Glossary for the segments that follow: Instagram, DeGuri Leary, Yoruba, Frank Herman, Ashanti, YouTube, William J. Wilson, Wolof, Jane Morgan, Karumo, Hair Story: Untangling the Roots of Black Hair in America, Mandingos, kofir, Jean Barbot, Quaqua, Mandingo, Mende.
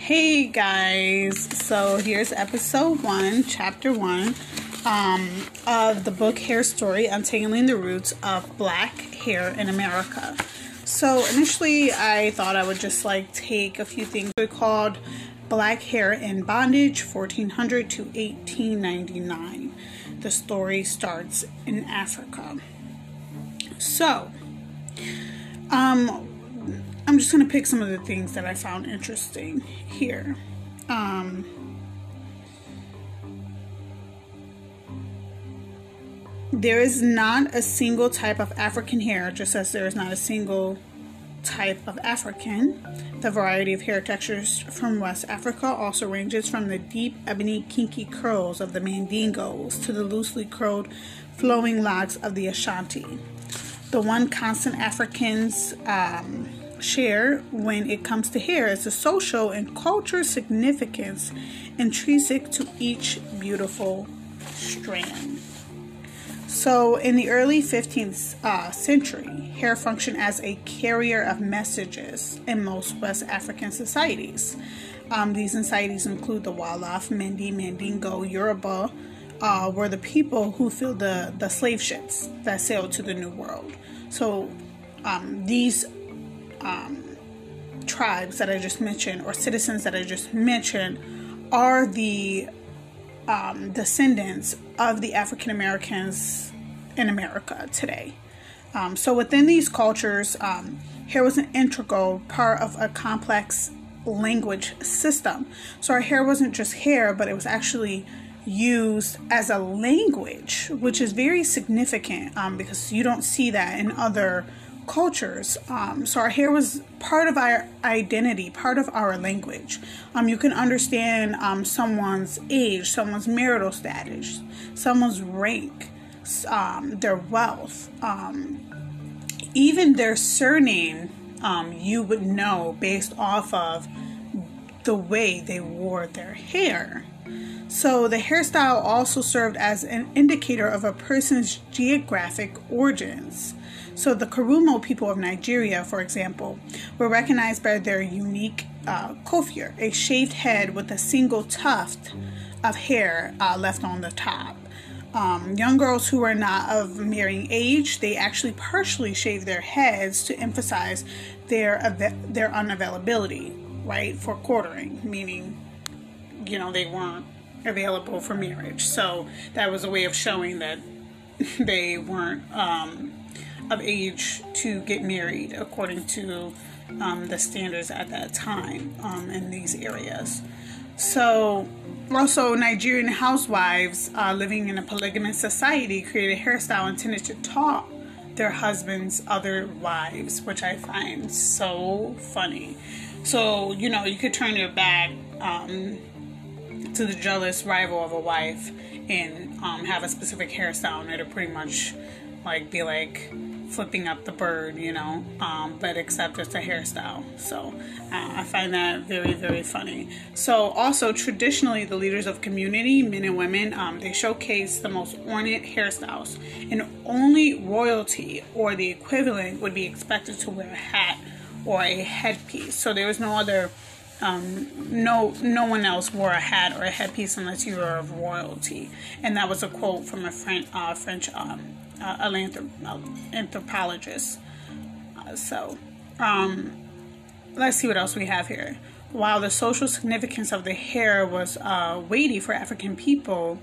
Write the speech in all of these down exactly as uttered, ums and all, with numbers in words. Hey guys, so here's episode one, chapter one um, of the book Hair Story: Untangling the Roots of Black Hair in America. So initially I thought I would just like take a few things. They're called Black Hair in Bondage, fourteen hundred to eighteen ninety-nine. The story starts in Africa. So, um, I'm just going to pick some of the things that I found interesting here. Um, there is not a single type of African hair, just as there is not a single type of African. The variety of hair textures from West Africa also ranges from the deep, ebony, kinky curls of the Mandingos to the loosely curled, flowing locks of the Ashanti. The one constant Africans... Um, share when it comes to hair is the social and cultural significance intrinsic to each beautiful strand. So in the early fifteenth uh, century, hair functioned as a carrier of messages in most West African societies. Um, these societies include the Wolof, Mende, Mandingo, Yoruba, uh, were the people who filled the, the slave ships that sailed to the New World. So um, these Um, tribes that I just mentioned, or citizens that I just mentioned, are the um, descendants of the African Americans in America today. Um, so within these cultures, um, hair was an integral part of a complex language system. So our hair wasn't just hair, but it was actually used as a language, which is very significant um, because you don't see that in other cultures. Um, so our hair was part of our identity, part of our language. Um, you can understand um, someone's age, someone's marital status, someone's rank, um, their wealth, um, even their surname. Um, you would know based off of the way they wore their hair. So the hairstyle also served as an indicator of a person's geographic origins. So the Karumo people of Nigeria, for example, were recognized by their unique uh, kofir, a shaved head with a single tuft of hair uh, left on the top. Um, young girls who were not of marrying age, they actually partially shaved their heads to emphasize their av- their unavailability, right, for quartering, meaning, you know, they weren't available for marriage. So that was a way of showing that they weren't um, of age to get married according to um, the standards at that time um, in these areas. So also Nigerian housewives uh, living in a polygamous society created a hairstyle intended to taunt their husbands' other wives, which I find so funny. So, you know, you could turn your back um, to the jealous rival of a wife and um, have a specific hairstyle, and it'll pretty much like be like flipping up the bird, you know, um, but except it's a hairstyle. So uh, I find that very, very funny. So also traditionally, the leaders of community, men and women, um, they showcase the most ornate hairstyles, and only royalty or the equivalent would be expected to wear a hat or a headpiece. So there was no other, um, no, no one else wore a hat or a headpiece unless you were of royalty. And that was a quote from a French, uh, French, um, Uh, an anthropologist. Uh, so, um, let's see what else we have here. While the social significance of the hair was uh, weighty for African people,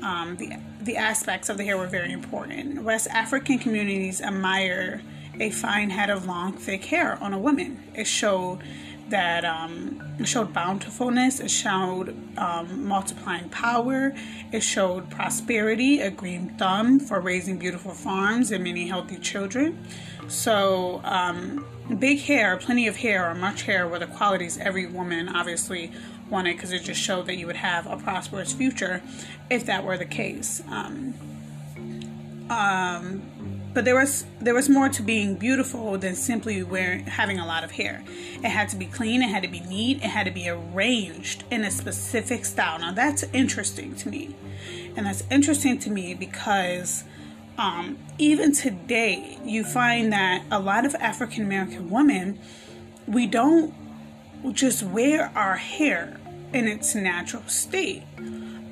um, the the aspects of the hair were very important. West African communities admire a fine head of long, thick hair on a woman. It showed that um, it showed bountifulness, it showed um, multiplying power, it showed prosperity, a green thumb for raising beautiful farms and many healthy children. So um, big hair, plenty of hair, or much hair were the qualities every woman obviously wanted, because it just showed that you would have a prosperous future if that were the case. Um, um, But there was there was more to being beautiful than simply wearing, having a lot of hair. It had to be clean, it had to be neat, it had to be arranged in a specific style. Now that's interesting to me. And that's interesting to me because um, even today, you find that a lot of African American women, we don't just wear our hair in its natural state.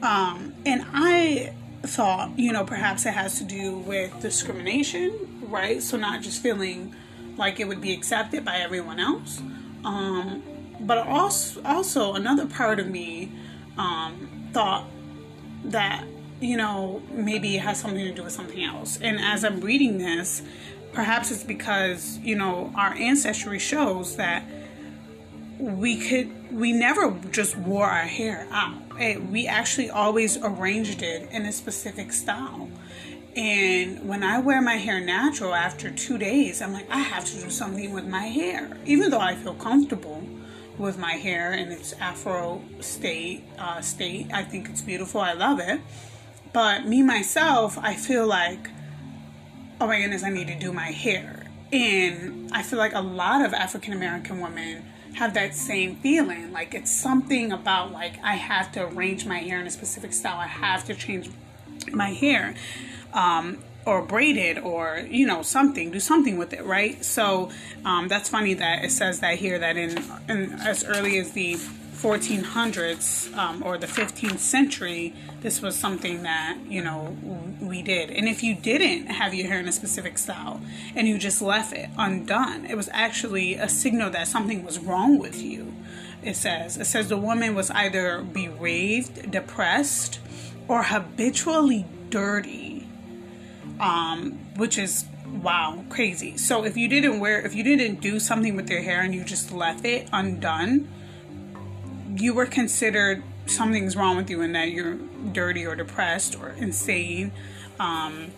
Um, and I thought, you know, perhaps it has to do with discrimination, right? So not just feeling like it would be accepted by everyone else. Um, but also, also another part of me um, thought that, you know, maybe it has something to do with something else. And as I'm reading this, perhaps it's because, you know, our ancestry shows that we could, we never just wore our hair out. It, we actually always arranged it in a specific style. And when I wear my hair natural, after two days, I'm like, I have to do something with my hair. Even though I feel comfortable with my hair in its Afro state, uh, state, I think it's beautiful. I love it. But me, myself, I feel like, oh my goodness, I need to do my hair. And I feel like a lot of African-American women have that same feeling. Like, it's something about, like, I have to arrange my hair in a specific style. I have to change my hair. Um, or braid it, or, you know, something, do something with it, right? So um, that's funny that it says that here, that in, in as early as the fourteen hundreds um, or the fifteenth century, this was something that, you know, we did. And if you didn't have your hair in a specific style and you just left it undone, it was actually a signal that something was wrong with you. It says, it says the woman was either bereaved, depressed, or habitually dirty. Um, which is, wow, crazy. So if you didn't wear, if you didn't do something with your hair and you just left it undone, you were considered something's wrong with you and that you're dirty or depressed or insane. Um,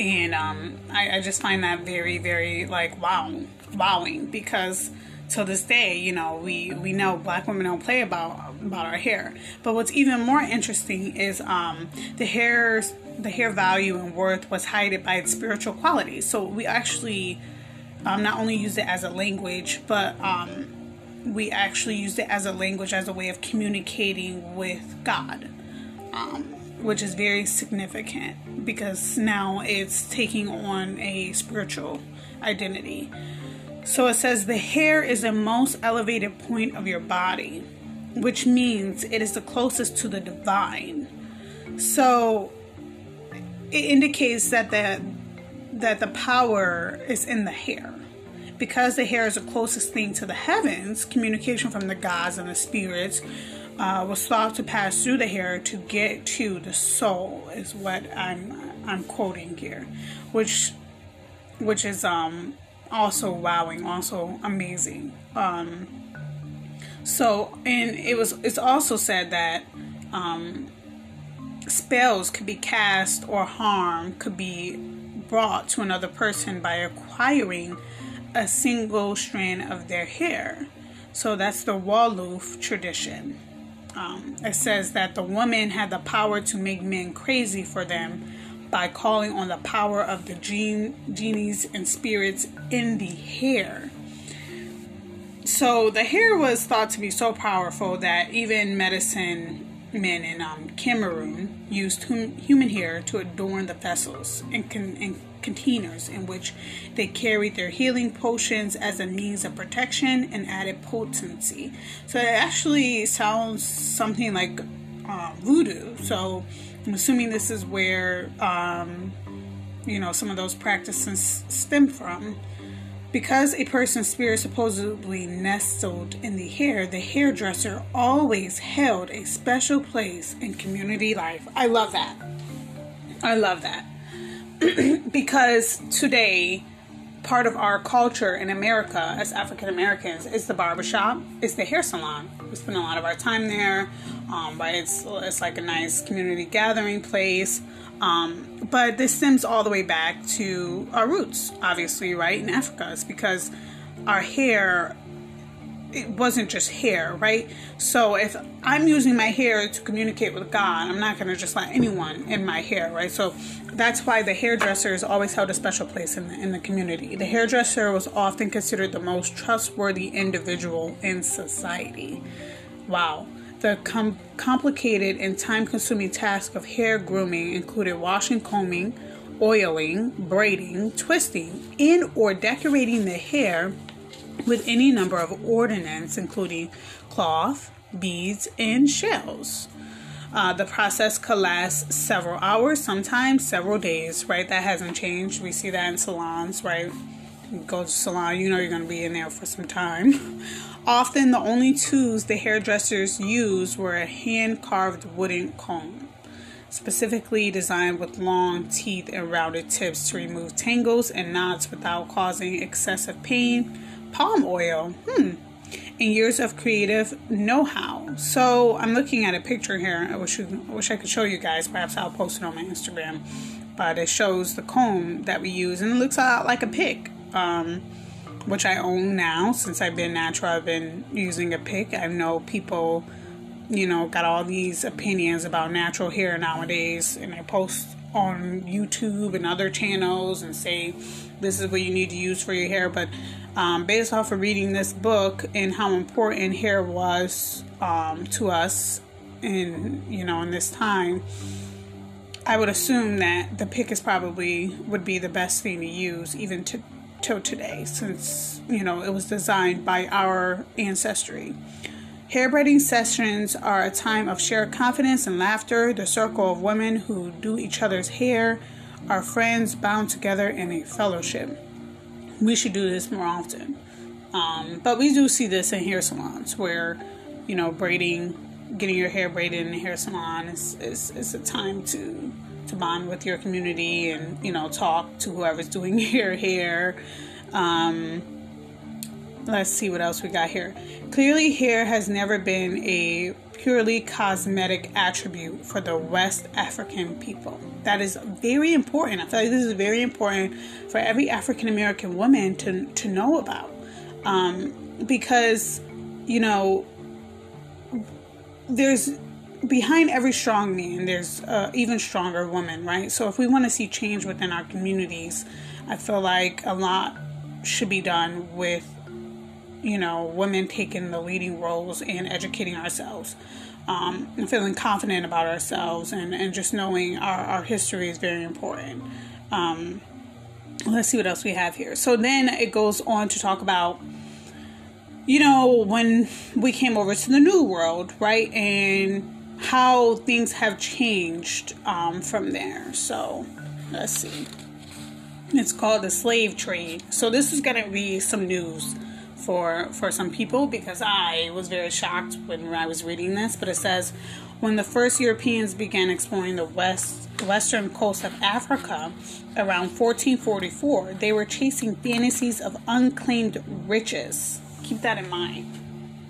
and um, I, I just find that very, very, like, wow, wowing, because to this day, you know, we, we know black women don't play about, about our hair. But what's even more interesting is um, the hair's, the hair value and worth was heightened by its spiritual qualities. So we actually um, not only used it as a language, but um, we actually used it as a language, as a way of communicating with God, um, which is very significant because now it's taking on a spiritual identity. So it says the hair is the most elevated point of your body, which means it is the closest to the divine. So it indicates that the, that the power is in the hair. Because the hair is the closest thing to the heavens, communication from the gods and the spirits uh, was thought to pass through the hair to get to the soul, is what I'm I'm quoting here, which which is um also wowing, also amazing. Um, so and it was it's also said that um, spells could be cast or harm could be brought to another person by acquiring a single strand of their hair. So that's the Wolof tradition. Um, it says that the woman had the power to make men crazy for them by calling on the power of the gene, genies and spirits in the hair. So the hair was thought to be so powerful that even medicine men in um, Cameroon used hum- human hair to adorn the vessels and, con- and containers in which they carried their healing potions as a means of protection and added potency. So it actually sounds something like uh, voodoo. So I'm assuming this is where, um, you know, some of those practices stem from. Because a person's spirit supposedly nestled in the hair, the hairdresser always held a special place in community life. I love that. I love that. Because today, part of our culture in America as African Americans is the barbershop, it's the hair salon. We spend a lot of our time there, um, but it's, it's like a nice community gathering place. Um, but this stems all the way back to our roots, obviously, right, in Africa. It's because our hair, it wasn't just hair, right? So if I'm using my hair to communicate with God, I'm not going to just let anyone in my hair, right? So that's why the hairdressers always held a special place in the, in the community. The hairdresser was often considered the most trustworthy individual in society. Wow. The com- complicated and time-consuming task of hair grooming included washing, combing, oiling, braiding, twisting, and or decorating the hair with any number of ornaments, including cloth, beads, and shells. Uh, the process could last several hours, sometimes several days, right? That hasn't changed. We see that in salons, right? You go to salon, you know you're going to be in there for some time. Often the only tools the hairdressers used were a hand-carved wooden comb, specifically designed with long teeth and rounded tips to remove tangles and knots without causing excessive pain. Palm oil. Hmm. And years of creative know-how. So I'm looking at a picture here. I wish, you, I wish I could show you guys. Perhaps I'll post it on my Instagram. But it shows the comb that we use, and it looks a lot like a pick, um, which I own now. Since I've been natural, I've been using a pick. I know people, you know, got all these opinions about natural hair nowadays, and I post on YouTube and other channels and say this is what you need to use for your hair. But um, based off of reading this book and how important hair was um, to us in, you know, in this time, I would assume that the pick is probably would be the best thing to use even to till today, since, you know, it was designed by our ancestry. Hair braiding sessions are a time of shared confidence and laughter. The circle of women who do each other's hair are friends bound together in a fellowship. We should do this more often. Um, but we do see this in hair salons where, you know, braiding, getting your hair braided in a hair salon is, is, is a time to, to bond with your community and, you know, talk to whoever's doing your hair. Um... Let's see what else we got here. Clearly, hair has never been a purely cosmetic attribute for the West African people. That is very important. I feel like this is very important for every African American woman to, to know about. Um, because, you know, there's behind every strong man, there's an even stronger woman, right? So if we want to see change within our communities, I feel like a lot should be done with, you know, women taking the leading roles and educating ourselves, um, and feeling confident about ourselves, and, and just knowing our, our history is very important. Um, let's see what else we have here. So then it goes on to talk about, you know, when we came over to the New World, right, and how things have changed um, from there. So let's see. It's called the slave trade. So this is going to be some news for for some people, because I was very shocked when I was reading this. But it says, when the first Europeans began exploring the west western coast of Africa around fourteen forty-four, they were chasing fantasies of unclaimed riches. Keep that in mind,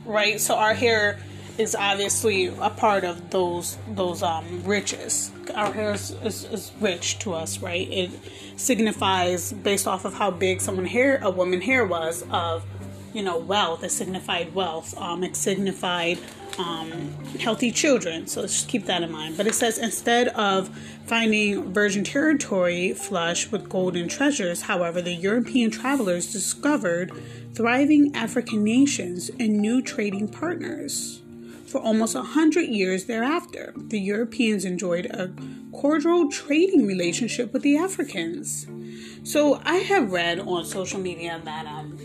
right? So our hair is obviously a part of those those um riches. Our hair is, is, is rich to us, right? It signifies, based off of how big someone hair a woman's hair was, of, you know, wealth. It signified wealth. Um, it signified um, healthy children. So let's just keep that in mind. But it says, instead of finding virgin territory flush with golden treasures, however, the European travelers discovered thriving African nations and new trading partners. For almost a hundred years thereafter, the Europeans enjoyed a cordial trading relationship with the Africans. So I have read on social media that um,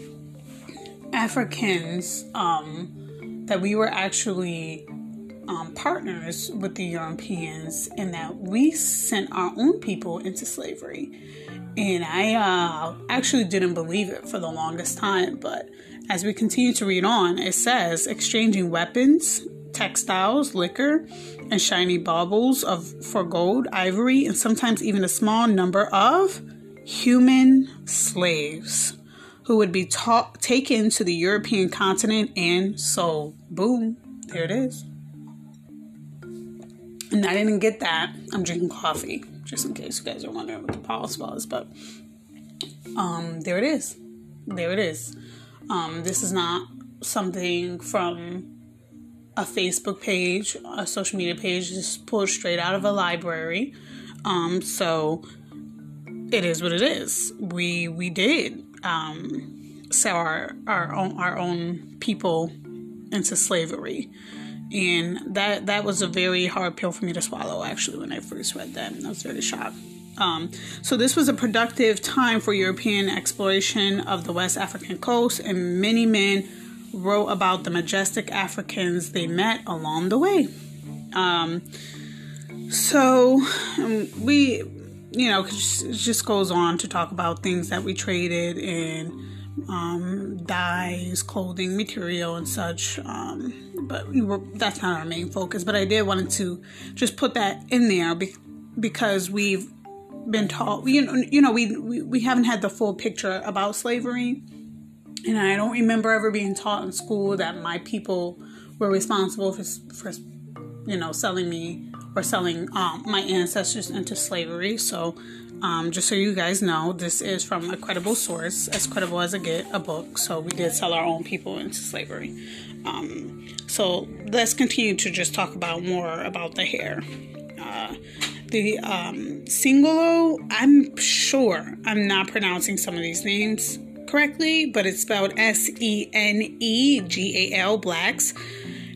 Africans, um, that we were actually um, partners with the Europeans, and that we sent our own people into slavery. And I uh, actually didn't believe it for the longest time, but as we continue to read on, it says, exchanging weapons, textiles, liquor, and shiny baubles of for gold, ivory, and sometimes even a small number of human slaves, who would be ta- taken to the European continent and sold. Boom. There it is. And I didn't get that. I'm drinking coffee, just in case you guys are wondering what the pause was. But um, there it is. There it is. Um, this is not something from a Facebook page, a social media page. It's pulled straight out of a library. Um, so it is what it is. We we did. Um, sell our, our own, our own people into slavery. And that that was a very hard pill for me to swallow, actually, when I first read that. And I was very shocked. Um, so this was a productive time for European exploration of the West African coast, and many men wrote about the majestic Africans they met along the way. Um, so um, we, you know, it just goes on to talk about things that we traded in, um, dyes, clothing, material, and such. Um, but we were, that's not our main focus. But I did want to just put that in there be, because we've been taught, you know, you know we, we we haven't had the full picture about slavery, and I don't remember ever being taught in school that my people were responsible for, for you know, selling me or selling um, my ancestors into slavery. So um, just so you guys know, this is from a credible source, as credible as I get, a book. So we did sell our own people into slavery. Um, so let's continue to just talk about more about the hair. Uh, The um, Singolo, I'm sure I'm not pronouncing some of these names correctly, but it's spelled S E N E G A L, blacks,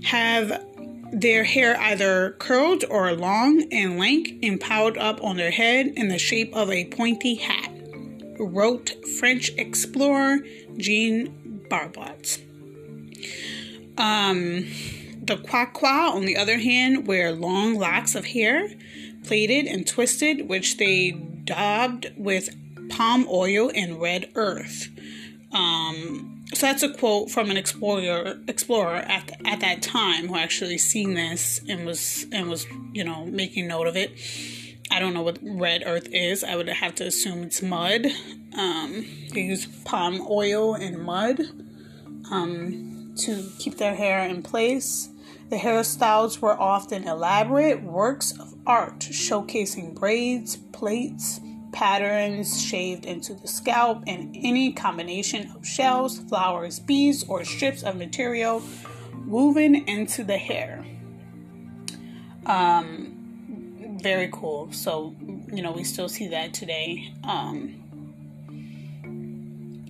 have their hair either curled or long and lank and piled up on their head in the shape of a pointy hat, wrote French explorer Jean Barbot. Um, the Quaqua, on the other hand, wear long locks of hair, plaited and twisted, which they daubed with palm oil and red earth. Um, so that's a quote from an explorer explorer at the, at that time, who actually seen this and was and was you know making note of it. I don't know what red earth is. I would have to assume it's mud. Um, they use palm oil and mud um, to keep their hair in place. The hairstyles were often elaborate works of art, showcasing braids, plaits, patterns shaved into the scalp, and any combination of shells, flowers, beads, or strips of material woven into the hair. Um, very cool. So, you know, we still see that today. Um,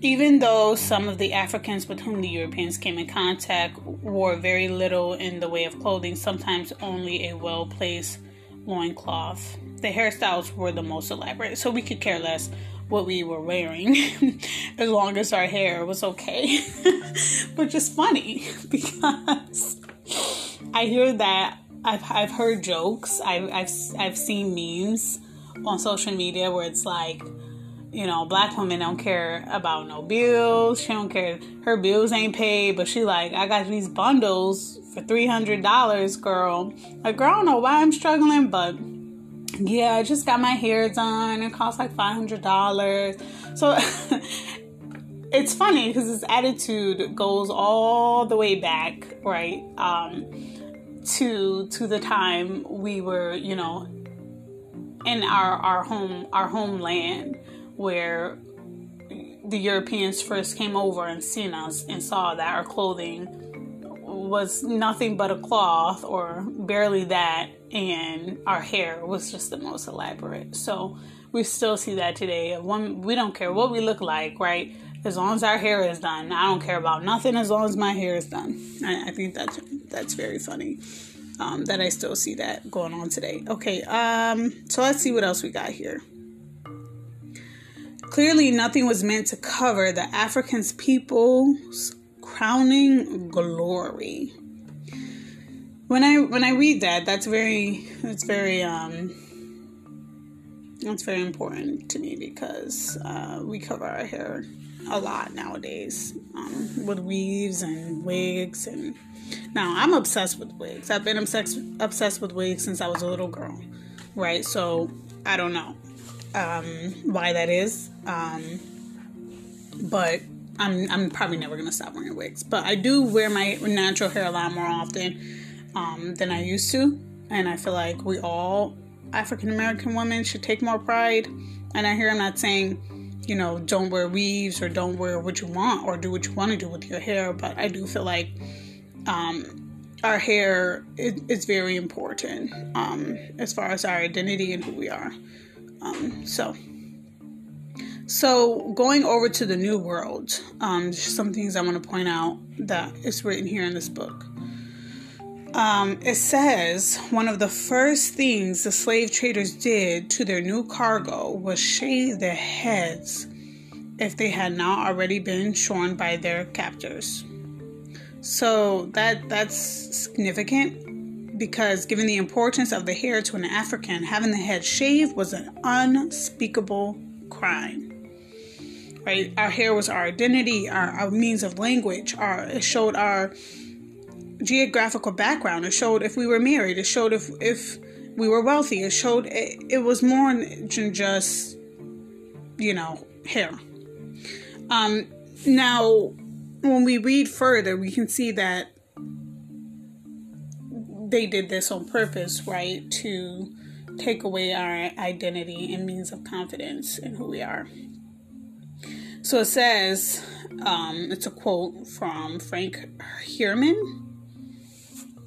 Even though some of the Africans with whom the Europeans came in contact wore very little in the way of clothing, sometimes only a well-placed loincloth, the hairstyles were the most elaborate. So we could care less what we were wearing as long as our hair was okay. Which is funny because I hear that. I've, I've heard jokes. I, I've, I've seen memes on social media where it's like, you know, black women don't care about no bills. She don't care. Her bills ain't paid, but she like, I got these bundles for three hundred dollars, girl. Like, girl, I don't know why I'm struggling, but yeah, I just got my hair done. It cost like five hundred dollars. So it's funny because this attitude goes all the way back, right? Um, to, to the time we were, you know, in our, our home, our homeland, where the Europeans first came over and seen us and saw that our clothing was nothing but a cloth or barely that, and our hair was just the most elaborate. So we still see that today. One, we don't care what we look like, right? As long as our hair is done. I don't care about nothing as long as my hair is done. I, I think that's, that's very funny um, that I still see that going on today. Okay, um, so let's see what else we got here. Clearly, nothing was meant to cover the African people's crowning glory. When I when I read that, that's very that's very um that's very important to me because uh, we cover our hair a lot nowadays um, with weaves and wigs. And now I'm obsessed with wigs. I've been obsessed obsessed with wigs since I was a little girl, right? So I don't know um why that is, um but I'm I'm probably never gonna stop wearing wigs, but I do wear my natural hair a lot more often um than I used to, and I feel like we all African-American women should take more pride. And I hear, I'm not saying, you know, don't wear weaves or don't wear what you want or do what you want to do with your hair, but I do feel like um our hair is, is very important um as far as our identity and who we are. Um, so, so going over to the New World, um, some things I want to point out that is written here in this book. Um, it says one of the first things the slave traders did to their new cargo was shave their heads if they had not already been shorn by their captors. So that that's significant because given the importance of the hair to an African, having the head shaved was an unspeakable crime. Right? Our hair was our identity, our, our means of language, our it showed our geographical background. It showed if we were married. It showed if if we were wealthy. It showed it, it was more than just, you know, hair. Um, now, when we read further, we can see that they did this on purpose, right? To take away our identity and means of confidence in who we are. So it says, um, it's a quote from Frank Herman.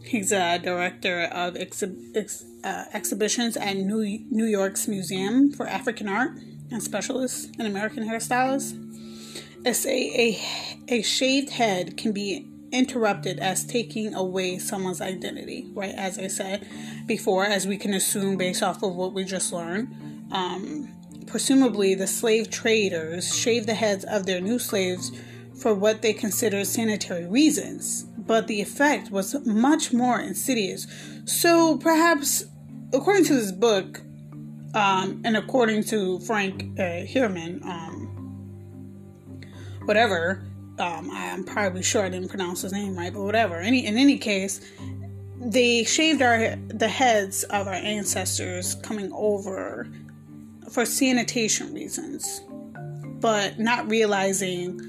He's a director of exhi- ex- uh, exhibitions at New New York's Museum for African Art and specialist in American hairstylist. It's a, a, a shaved head can be interrupted as taking away someone's identity, right? As I said before, as we can assume based off of what we just learned. Um, presumably, the slave traders shaved the heads of their new slaves for what they considered sanitary reasons. But the effect was much more insidious. So perhaps, according to this book, um, and according to Frank uh, Herman, um, whatever, um, I'm probably sure I didn't pronounce his name right, but whatever. Any in any case, they shaved our the heads of our ancestors coming over for sanitation reasons, but not realizing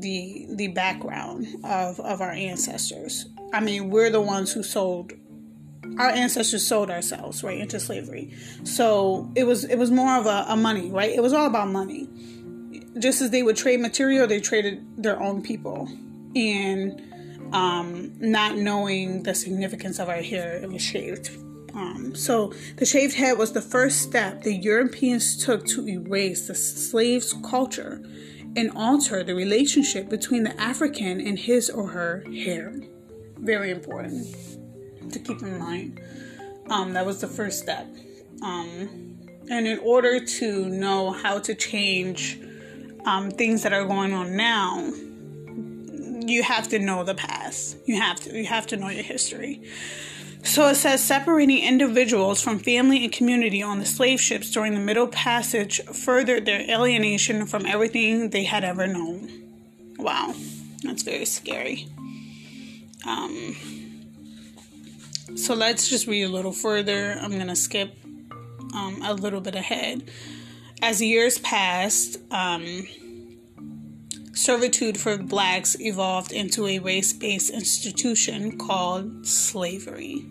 the the background of, of our ancestors. I mean, we're the ones who sold, our ancestors sold ourselves, right, into slavery. So it was it was more of a, a money, right? It was all about money. Just as they would trade material, they traded their own people. And um, not knowing the significance of our hair, it was shaved. Um, so the shaved head was the first step the Europeans took to erase the slave's culture and alter the relationship between the African and his or her hair. Very important to keep in mind. Um, that was the first step. Um, and in order to know how to change um, things that are going on now, you have to know the past. You have to. You have to know your history. So it says separating individuals from family and community on the slave ships during the Middle Passage furthered their alienation from everything they had ever known. Wow, that's very scary. Um, so let's just read a little further. I'm going to skip um, a little bit ahead. As years passed, um, servitude for blacks evolved into a race-based institution called slavery.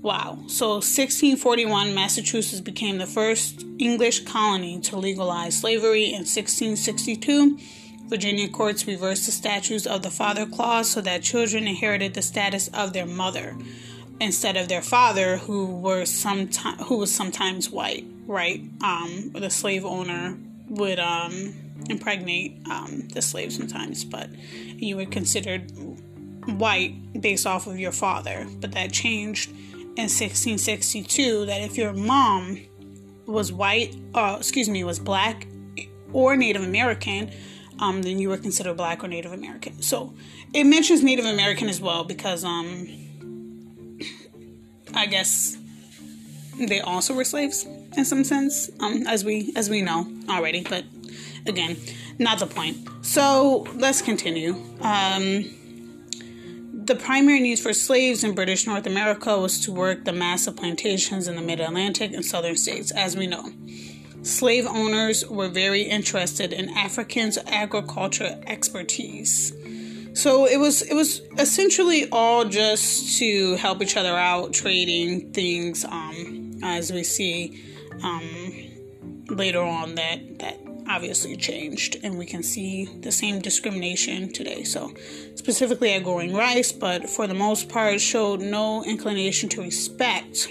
Wow. So sixteen forty-one, Massachusetts became the first English colony to legalize slavery. In sixteen sixty-two, Virginia courts reversed the statutes of the Father Clause so that children inherited the status of their mother instead of their father, who were someti- who was sometimes white, right? Um, the slave owner would... Um, impregnate um, the slave sometimes, but you were considered white based off of your father. But that changed in sixteen sixty-two, that if your mom was white, uh, excuse me, was black or Native American, um, then you were considered black or Native American. So it mentions Native American as well because um, I guess they also were slaves in some sense, um, as we as we know already, but again, not the point. So let's continue. Um, the primary needs for slaves in British North America was to work the massive plantations in the mid-Atlantic and southern states, as we know. Slave owners were very interested in Africans' agriculture expertise. So it was it was essentially all just to help each other out, trading things, um, as we see um, later on that that. Obviously changed, and we can see the same discrimination today. So specifically at growing rice, but for the most part showed no inclination to respect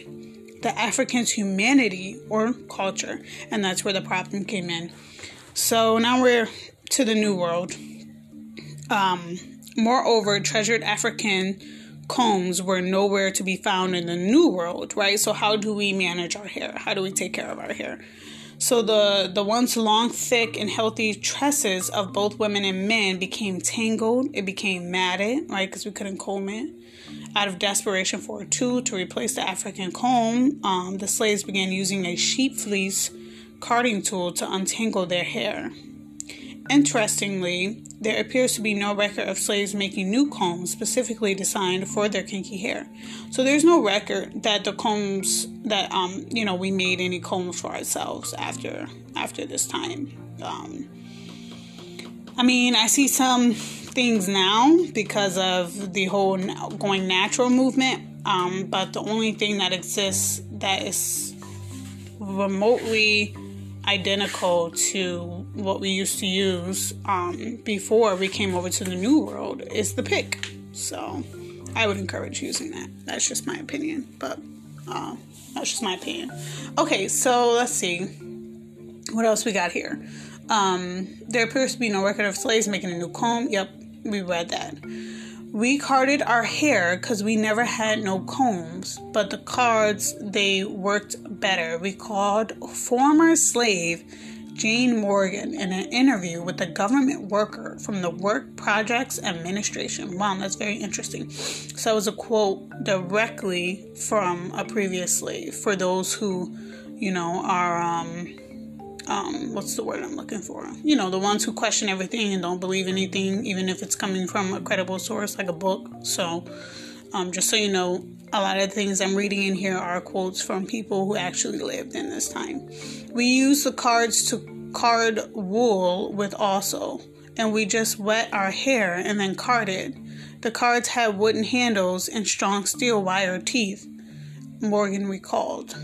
the African's humanity or culture, and that's where the problem came in. So now we're to the New World. Um, moreover, treasured African combs were nowhere to be found in the New World, right? So how do we manage our hair? How do we take care of our hair? So the, the once long, thick, and healthy tresses of both women and men became tangled. It became matted, right, because we couldn't comb it. Out of desperation for a tool to replace the African comb, um, the slaves began using a sheep fleece carding tool to untangle their hair. Interestingly, there appears to be no record of slaves making new combs specifically designed for their kinky hair. So there's no record that the combs that, um, you know, we made any combs for ourselves after, after this time. Um, I mean, I see some things now because of the whole going natural movement. Um, but the only thing that exists that is remotely identical to what we used to use um, before we came over to the New World is the pick. So I would encourage using that. That's just my opinion, but uh, that's just my opinion. Okay, so let's see. What else we got here? Um, there appears to be no record of slaves making a new comb. Yep, we read that. We carded our hair because we never had no combs, but the cards, they worked better. We called former slave Jane Morgan in an interview with a government worker from the Work Projects Administration. Wow, that's very interesting. So it was a quote directly from a previous slave. For those who, you know, are, um, um, what's the word I'm looking for? You know, the ones who question everything and don't believe anything, even if it's coming from a credible source like a book. So, um, just so you know, a lot of the things I'm reading in here are quotes from people who actually lived in this time. We used the cards to card wool with also, and we just wet our hair and then carded. The cards had wooden handles and strong steel wire teeth, Morgan recalled.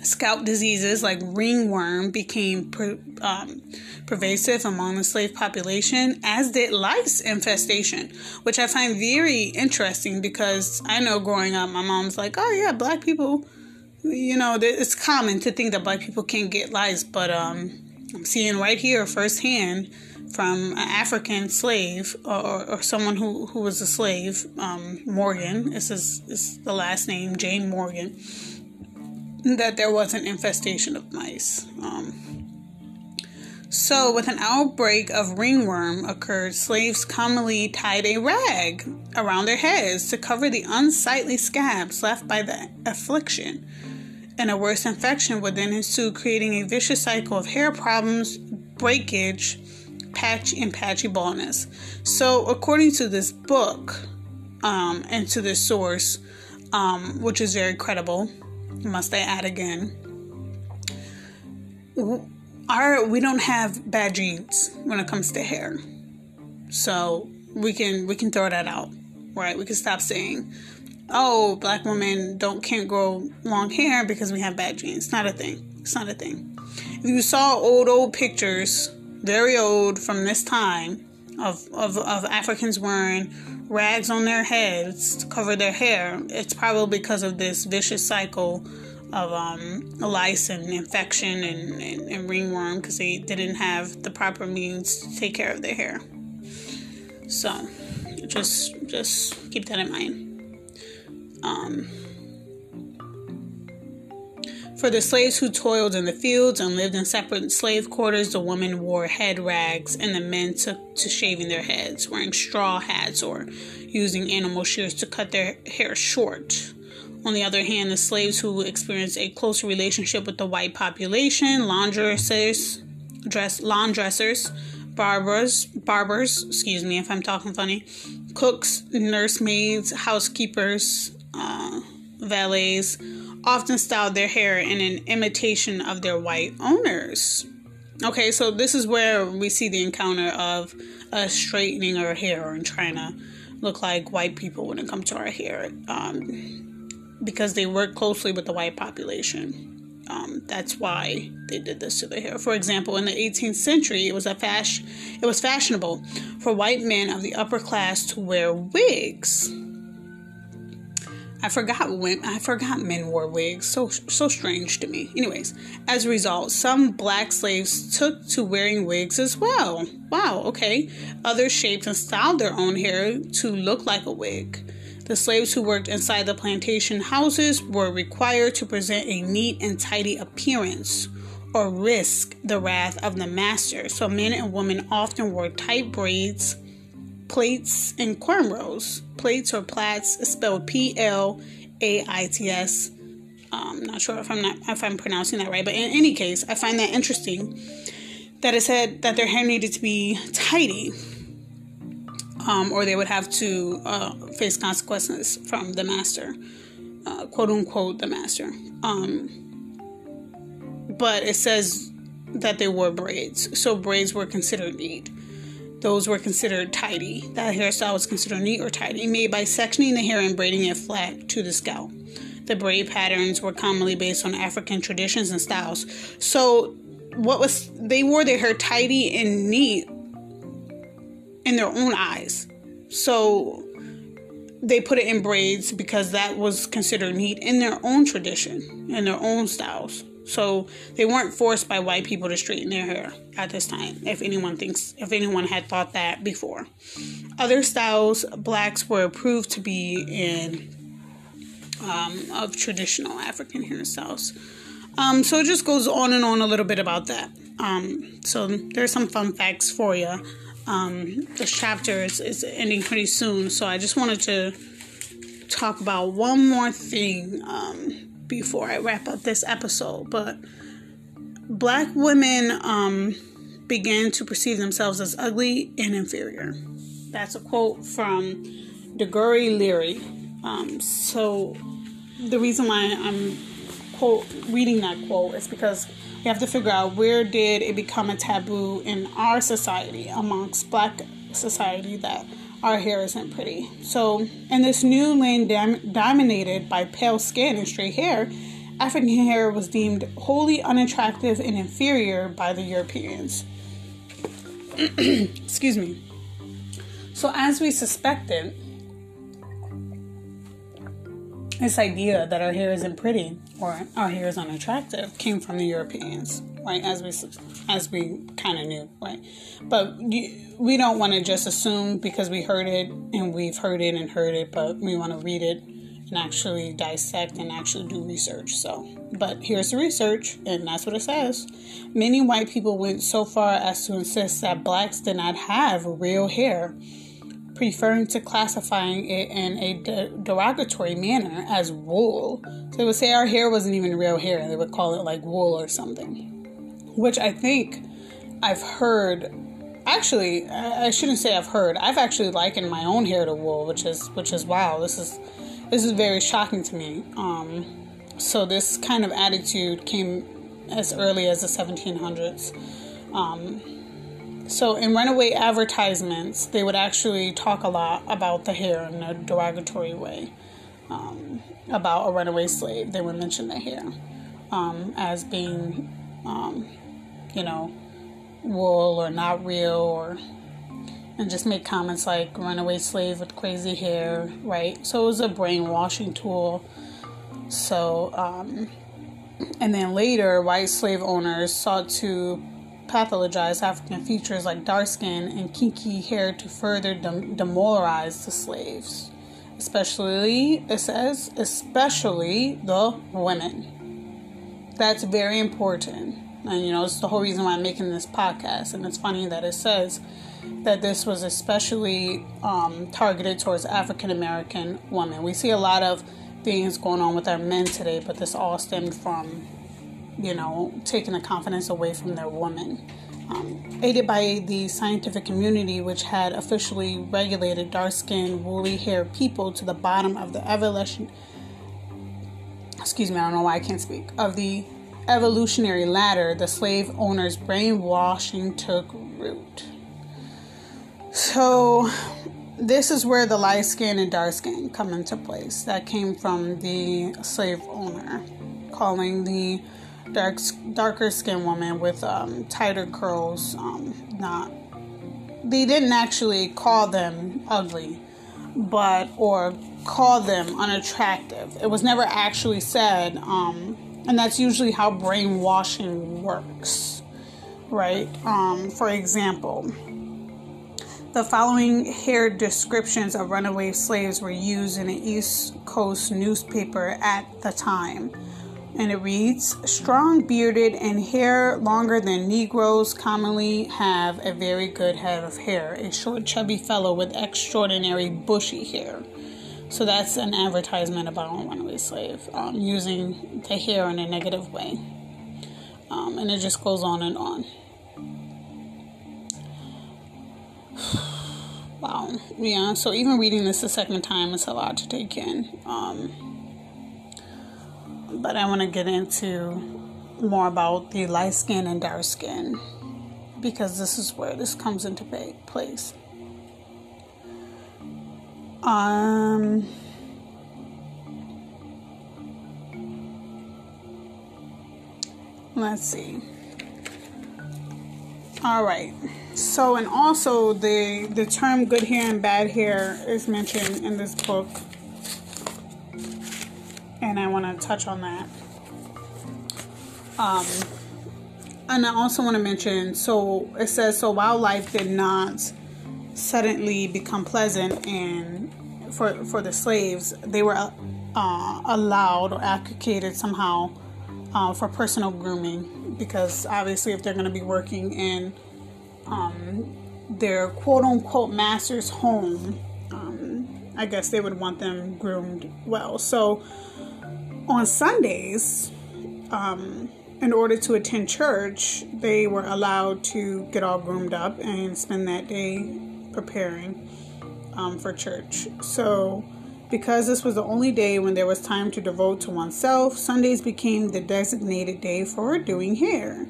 Scalp diseases like ringworm became per, um, pervasive among the slave population, as did lice infestation, which I find very interesting because I know growing up, my mom's like, oh yeah, black people, you know, it's common to think that black people can't get lice, but um, I'm seeing right here firsthand from an African slave or, or someone who, who was a slave, um, Morgan, this is, this is the last name, Jane Morgan, that there was an infestation of mice. Um, so, with an outbreak of ringworm occurred, slaves commonly tied a rag around their heads to cover the unsightly scabs left by the affliction, and a worse infection would then ensue, creating a vicious cycle of hair problems, breakage, patch, and patchy baldness. So, according to this book, um, and to this source, um, which is very credible, must I add again, our, we don't have bad genes when it comes to hair. So we can, we can throw that out, right? We can stop saying, oh, black women don't, can't grow long hair because we have bad genes. It's not a thing. It's not a thing. If you saw old, old pictures, very old from this time of, of, of Africans wearing rags on their heads to cover their hair, it's probably because of this vicious cycle of um, lice and infection and, and, and ringworm, because they didn't have the proper means to take care of their hair. So just just keep that in mind. Um, for the slaves who toiled in the fields and lived in separate slave quarters, the women wore head rags and the men took to shaving their heads, wearing straw hats or using animal shears to cut their hair short. On the other hand, the slaves who experienced a closer relationship with the white population, laundresses, dress, laundressers, barbers, barbers, excuse me if I'm talking funny, cooks, nursemaids, housekeepers, uh, valets, often styled their hair in an imitation of their white owners. Okay, so this is where we see the encounter of us straightening our hair and trying to look like white people when it comes to our hair, um, because they work closely with the white population. Um, that's why they did this to their hair. For example, in the eighteenth century, it was a fash- it was fashionable for white men of the upper class to wear wigs. I forgot when I forgot men wore wigs. So so strange to me. Anyways, as a result, some black slaves took to wearing wigs as well. Wow, okay. Others shaped and styled their own hair to look like a wig. The slaves who worked inside the plantation houses were required to present a neat and tidy appearance or risk the wrath of the master. So men and women often wore tight braids, plaits, and cornrows. Plaits or plaits is spelled P L A I T S. I'm not sure if I'm not if I'm pronouncing that right, but in any case, I find that interesting that it said that their hair needed to be tidy, um, or they would have to uh, face consequences from the master, uh, quote unquote, the master. Um, but it says that they wore braids, so braids were considered neat. Those were considered tidy. That hairstyle was considered neat or tidy, made by sectioning the hair and braiding it flat to the scalp. The braid patterns were commonly based on African traditions and styles. So what was they wore their hair tidy and neat in their own eyes. So they put it in braids because that was considered neat in their own tradition, in their own styles. So they weren't forced by white people to straighten their hair at this time, if anyone thinks, if anyone had thought that before. Other styles blacks were approved to be in Um, of traditional African hairstyles. Um, so it just goes on and on a little bit about that. Um, so there's some fun facts for you. Um, this chapter is, is ending pretty soon, so I just wanted to talk about one more thing um, before I wrap up this episode. But black women um, began to perceive themselves as ugly and inferior. That's a quote from DeGuri Leary. Um, so the reason why I'm quote reading that quote is because we have to figure out where did it become a taboo in our society, amongst black society, that our hair isn't pretty. So in this new land dam- dominated by pale skin and straight hair, African hair was deemed wholly unattractive and inferior by the Europeans. Excuse me. So as we suspected, this idea that our hair isn't pretty or our hair is unattractive came from the Europeans, right? As we as we kind of knew, right? But we don't want to just assume because we heard it and we've heard it and heard it, but we want to read it and actually dissect and actually do research. So, but here's the research, and that's what it says. Many white people went so far as to insist that blacks did not have real hair, preferring to classifying it in a de- derogatory manner as wool. So they would say our hair wasn't even real hair. They would call it like wool or something, which I think I've heard. Actually, I, I shouldn't say I've heard. I've actually likened my own hair to wool, which is which is wow. This is this is very shocking to me. Um, so this kind of attitude came as early as the seventeen hundreds. Um, So in runaway advertisements, they would actually talk a lot about the hair in a derogatory way. Um, about a runaway slave, they would mention the hair um, as being, um, you know, wool or not real, or and just make comments like runaway slave with crazy hair, right? So it was a brainwashing tool. So, um, and then later, white slave owners sought to pathologize African features like dark skin and kinky hair to further dem- demoralize the slaves, especially, it says, especially the women. That's very important. And, you know, it's the whole reason why I'm making this podcast. And it's funny that it says that this was especially um, targeted towards African American women. We see a lot of things going on with our men today, but this all stemmed from, you know, taking the confidence away from their women. Um, aided by the scientific community, which had officially regulated dark-skinned, woolly-haired people to the bottom of the evolution... Excuse me, I don't know why I can't speak. Of the evolutionary ladder, the slave owners' brainwashing took root. So this is where the light skin and dark skin come into place. That came from the slave owner calling the Dark, darker skinned woman with um, tighter curls. Um, not, they didn't actually call them ugly, but or call them unattractive. It was never actually said, um, and that's usually how brainwashing works, right? Um, for example, The following hair descriptions of runaway slaves were used in an East Coast newspaper at the time. And it reads, strong bearded and hair longer than Negroes commonly have, a very good head of hair, a short chubby fellow with extraordinary bushy hair. So that's an advertisement about a runaway slave, um, using the hair in a negative way. Um, and it just goes on and on. Wow. Yeah, so even reading this a second time, it's a lot to take in. Um... But I want to get into more about the light skin and dark skin, because this is where this comes into place. Um, let's see. All right. So, and also the the term good hair and bad hair is mentioned in this book. And I want to touch on that. Um, and I also want to mention, so it says, so while life did not suddenly become pleasant and for for the slaves, they were uh, allowed or advocated somehow uh, for personal grooming, because obviously if they're going to be working in um, their quote-unquote master's home, um, I guess they would want them groomed well. So on Sundays, um, in order to attend church, they were allowed to get all groomed up and spend that day preparing um, for church. So, because this was the only day when there was time to devote to oneself, Sundays became the designated day for doing hair.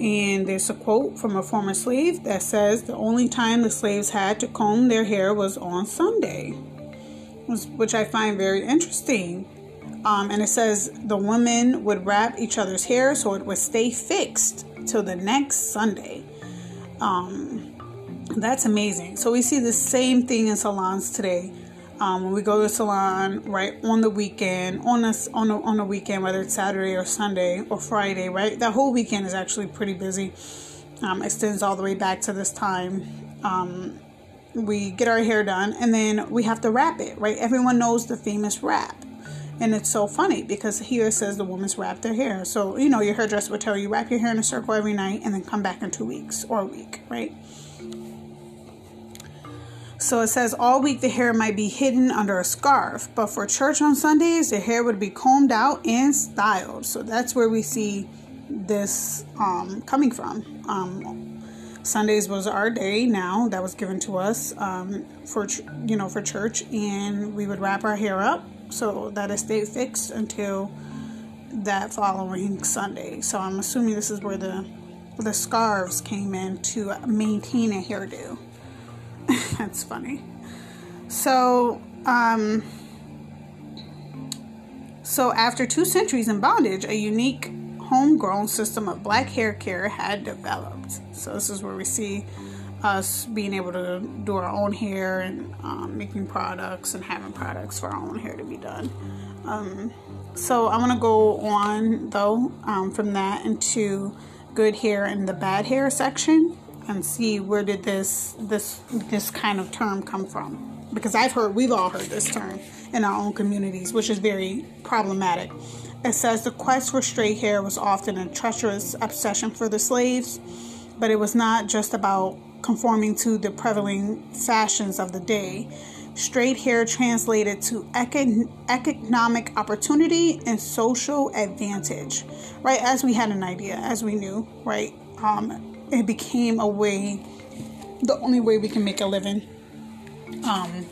And there's a quote from a former slave that says, the only time the slaves had to comb their hair was on Sunday, which I find very interesting. Um, and it says the women would wrap each other's hair so it would stay fixed till the next Sunday. Um, that's amazing. So we see the same thing in salons today. Um, when we go to a salon, right, on the weekend, on a, on a, on a weekend, whether it's Saturday or Sunday or Friday, right? That whole weekend is actually pretty busy. Um, extends all the way back to this time. Um, we get our hair done and then we have to wrap it, right? Everyone knows the famous wrap. And it's so funny because here it says the women's wrap their hair. So, you know, your hairdresser would tell you, wrap your hair in a circle every night and then come back in two weeks or a week, right? So it says all week the hair might be hidden under a scarf. But for church on Sundays, the hair would be combed out and styled. So that's where we see this um, coming from. Um, Sundays was our day now that was given to us um, for, you know, for church. And we would wrap our hair up so that it stayed fixed until that following Sunday. So I'm assuming this is where the the scarves came in to maintain a hairdo. That's funny. So, um, so after two centuries in bondage, a unique homegrown system of black hair care had developed. So this is where we see us being able to do our own hair and um, making products and having products for our own hair to be done. Um, so I want to go on though um, from that into good hair and the bad hair section and see where did this this this kind of term come from, because I've heard we've all heard this term in our own communities, which is very problematic. It says the quest for straight hair was often a treacherous obsession for the slaves, but it was not just about conforming to the prevailing fashions of the day. Straight hair translated to econ- economic opportunity and social advantage, right? As we had an idea, as we knew, right? Um, it became a way, the only way we can make a living um,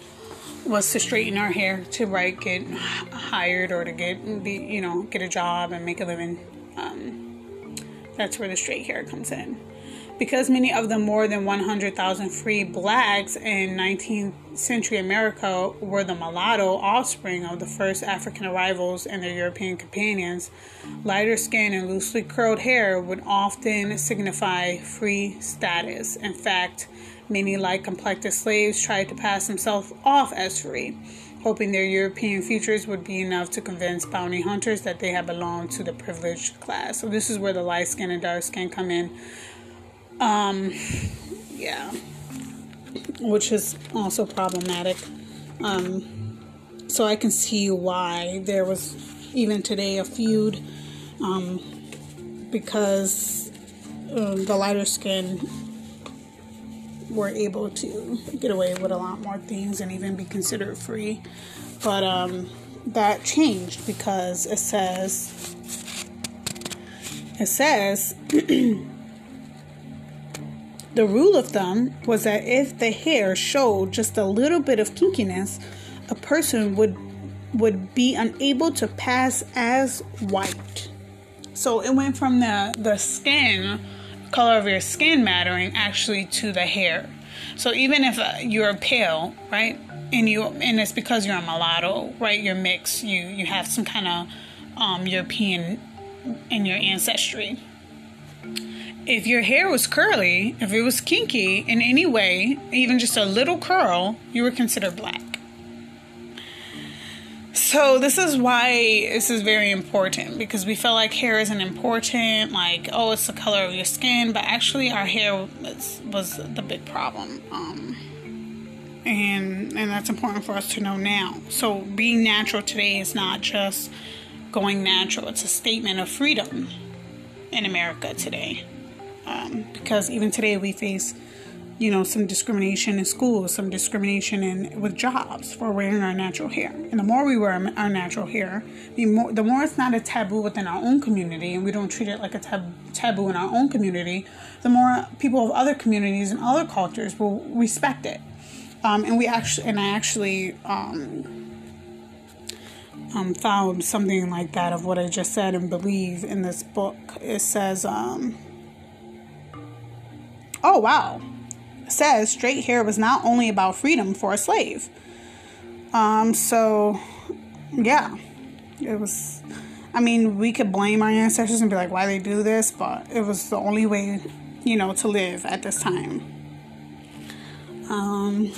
was to straighten our hair to, right, get hired or to get, be, you know, get a job and make a living. Um, that's where the straight hair comes in. Because many of the more than one hundred thousand free blacks in nineteenth century America were the mulatto offspring of the first African arrivals and their European companions, lighter skin and loosely curled hair would often signify free status. In fact, many light-complected slaves tried to pass themselves off as free, hoping their European features would be enough to convince bounty hunters that they had belonged to the privileged class. So this is where the light skin and dark skin come in. Um, yeah. which is also problematic. Um, so I can see why there was even today a feud um, because uh, the lighter skin were able to get away with a lot more things and even be considered free. But um, that changed because it says, it says, the rule of thumb was that if the hair showed just a little bit of kinkiness, a person would would be unable to pass as white. So it went from the, the skin, color of your skin mattering actually to the hair. So even if uh, you're pale, right, and you and it's because you're a mulatto, right, you're mixed, you, you have some kind of um, European in your ancestry. If your hair was curly, if it was kinky in any way, even just a little curl, you were considered black. So this is why this is very important, because we feel like hair isn't important, like, oh, it's the color of your skin, but actually our hair was, was the big problem. Um, and, and that's important for us to know now. So being natural today is not just going natural. It's a statement of freedom in America today. Um, because even today we face, you know, some discrimination in schools, some discrimination in with jobs for wearing our natural hair. And the more we wear our natural hair, the more the more it's not a taboo within our own community, and we don't treat it like a tab- taboo in our own community. The more people of other communities and other cultures will respect it. Um, and we actually, and I actually um, um, found something like that of what I just said and believe in this book. It says. Um, Oh, wow. It says straight hair was not only about freedom for a slave. Um, so, yeah. It was, I mean, we could blame our ancestors and be like, why they do this? But it was the only way, you know, to live at this time. Um,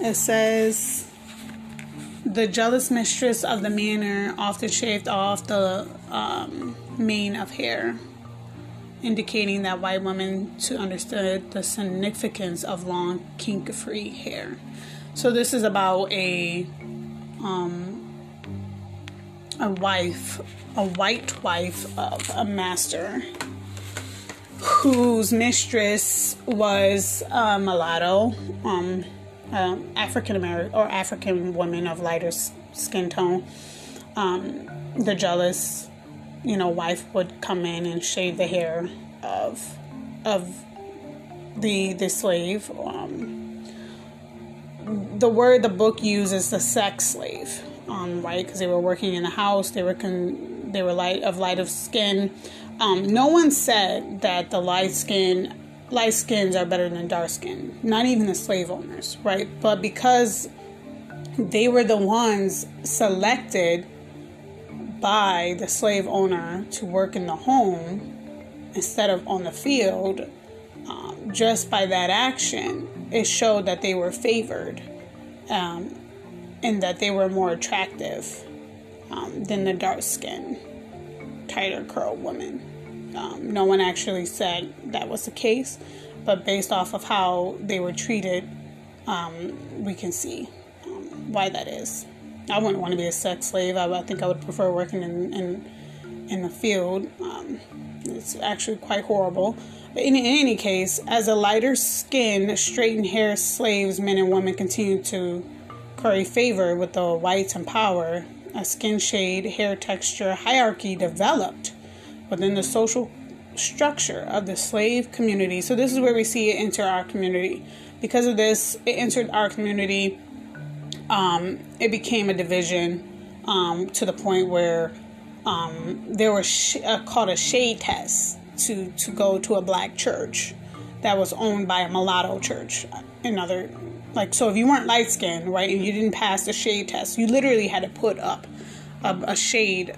it says, the jealous mistress of the manor often shaved off the um, mane of hair, indicating that white women to understood the significance of long, kink-free hair. So this is about a, um, a wife, a white wife of a master whose mistress was a mulatto, um, uh, African-American or African woman of lighter skin tone. Um, the jealous, you know, wife would come in and shave the hair of of the the slave. Um, the word the book uses, the sex slave, um, right? Because they were working in the house. They were con- they were light of light of skin. Um, no one said that the light skin light skins are better than dark skin. Not even the slave owners, right? But because they were the ones selected by the slave owner to work in the home instead of on the field, um, just by that action, it showed that they were favored, um, and that they were more attractive um, than the dark-skinned, tighter-curled women. Um, no one actually said that was the case, but based off of how they were treated, um, we can see um, why that is. I wouldn't want to be a sex slave. I, I think I would prefer working in in, in the field. Um, it's actually quite horrible. But in, in any case, as a lighter skin, straightened hair slaves, men and women continued to curry favor with the whites in power. A skin shade, hair texture hierarchy developed within the social structure of the slave community. So this is where we see it enter our community. Because of this, it entered our community. Um, it became a division um, to the point where um, there was sh- uh, called a shade test to, to go to a black church that was owned by a mulatto church. Another, like, so if you weren't light skinned, right, and you didn't pass the shade test, you literally had to put up a, a shade.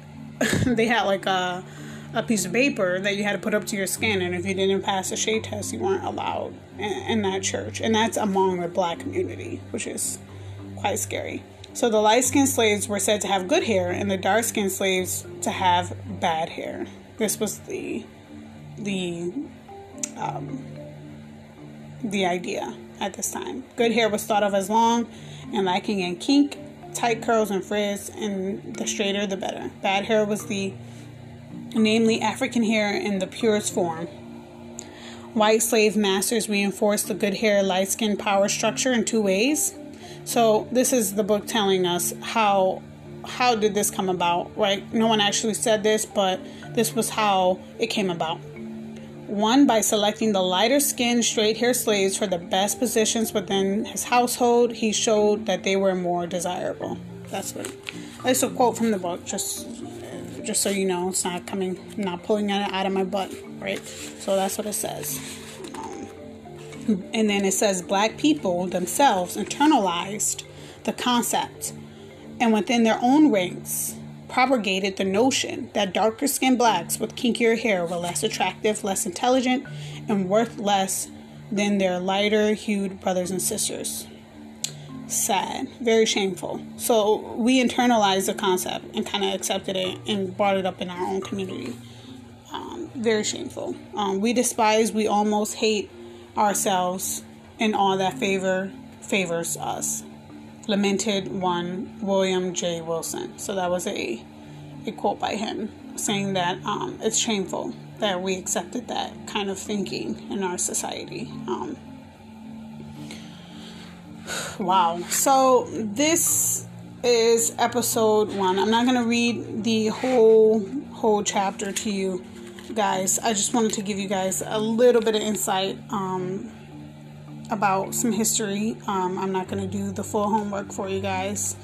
They had like a a piece of paper that you had to put up to your skin, and if you didn't pass the shade test, you weren't allowed in, in that church. And that's among the black community, which is quite scary. So the light-skinned slaves were said to have good hair and the dark-skinned slaves to have bad hair. This was the the um, the idea at this time. Good hair was thought of as long and lacking in kink, tight curls and frizz, and the straighter the better. Bad hair was the, namely African hair in the purest form. White slave masters reinforced the good hair, light skin power structure in two ways. So this is the book telling us how how did this come about, right? No one actually said this, but this was how it came about. One, by selecting the lighter-skinned, straight-haired slaves for the best positions within his household, he showed that they were more desirable. That's what. It's a quote from the book, just just so you know. It's not coming, I'm not pulling it out of my butt, right? So that's what it says. Um, and then it says, Black people themselves internalized the concept and within their own ranks propagated the notion that darker-skinned blacks with kinkier hair were less attractive, less intelligent, and worth less than their lighter-hued brothers and sisters. Sad. Very shameful. So we internalized the concept and kind of accepted it and brought it up in our own community. Um, very shameful. Um, we despise, we almost hate ourselves and all that favor favors us. Lamented one William J. Wilson. So that was a, a quote by him saying that um, it's shameful that we accepted that kind of thinking in our society. Um, wow. So this is episode one. I'm not going to read the whole whole chapter to you guys. I just wanted to give you guys a little bit of insight Um, about some history. um, I'm not going to do the full homework for you guys.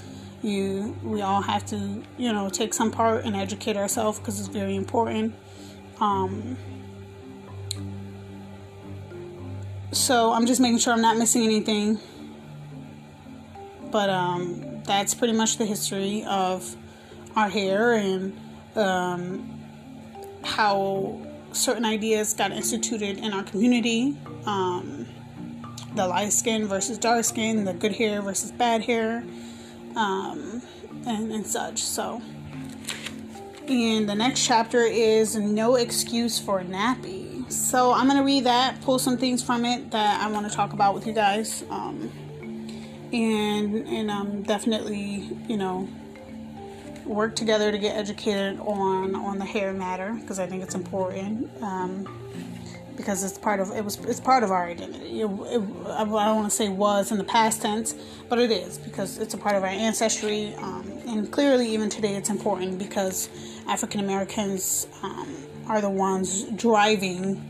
You, we all have to, you know, take some part and educate ourselves because it's very important. Um, so I'm just making sure I'm not missing anything. But um, that's pretty much the history of our hair and um, how certain ideas got instituted in our community. Um, the light skin versus dark skin, the good hair versus bad hair, um, and, and such. So, and the next chapter is No Excuse for Nappy. So I'm going to read that, pull some things from it that I want to talk about with you guys. Um, and, and um, definitely, you know, work together to get educated on, on the hair matter, because I think it's important. Um, Because it's part of it was it's part of our identity. It, it, I don't want to say was in the past tense, but it is, because it's a part of our ancestry, um, and clearly even today it's important because African Americans um, are the ones driving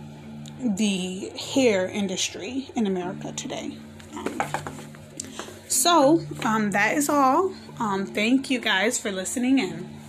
the hair industry in America today. Um, so um, that is all. Um, thank you guys for listening in.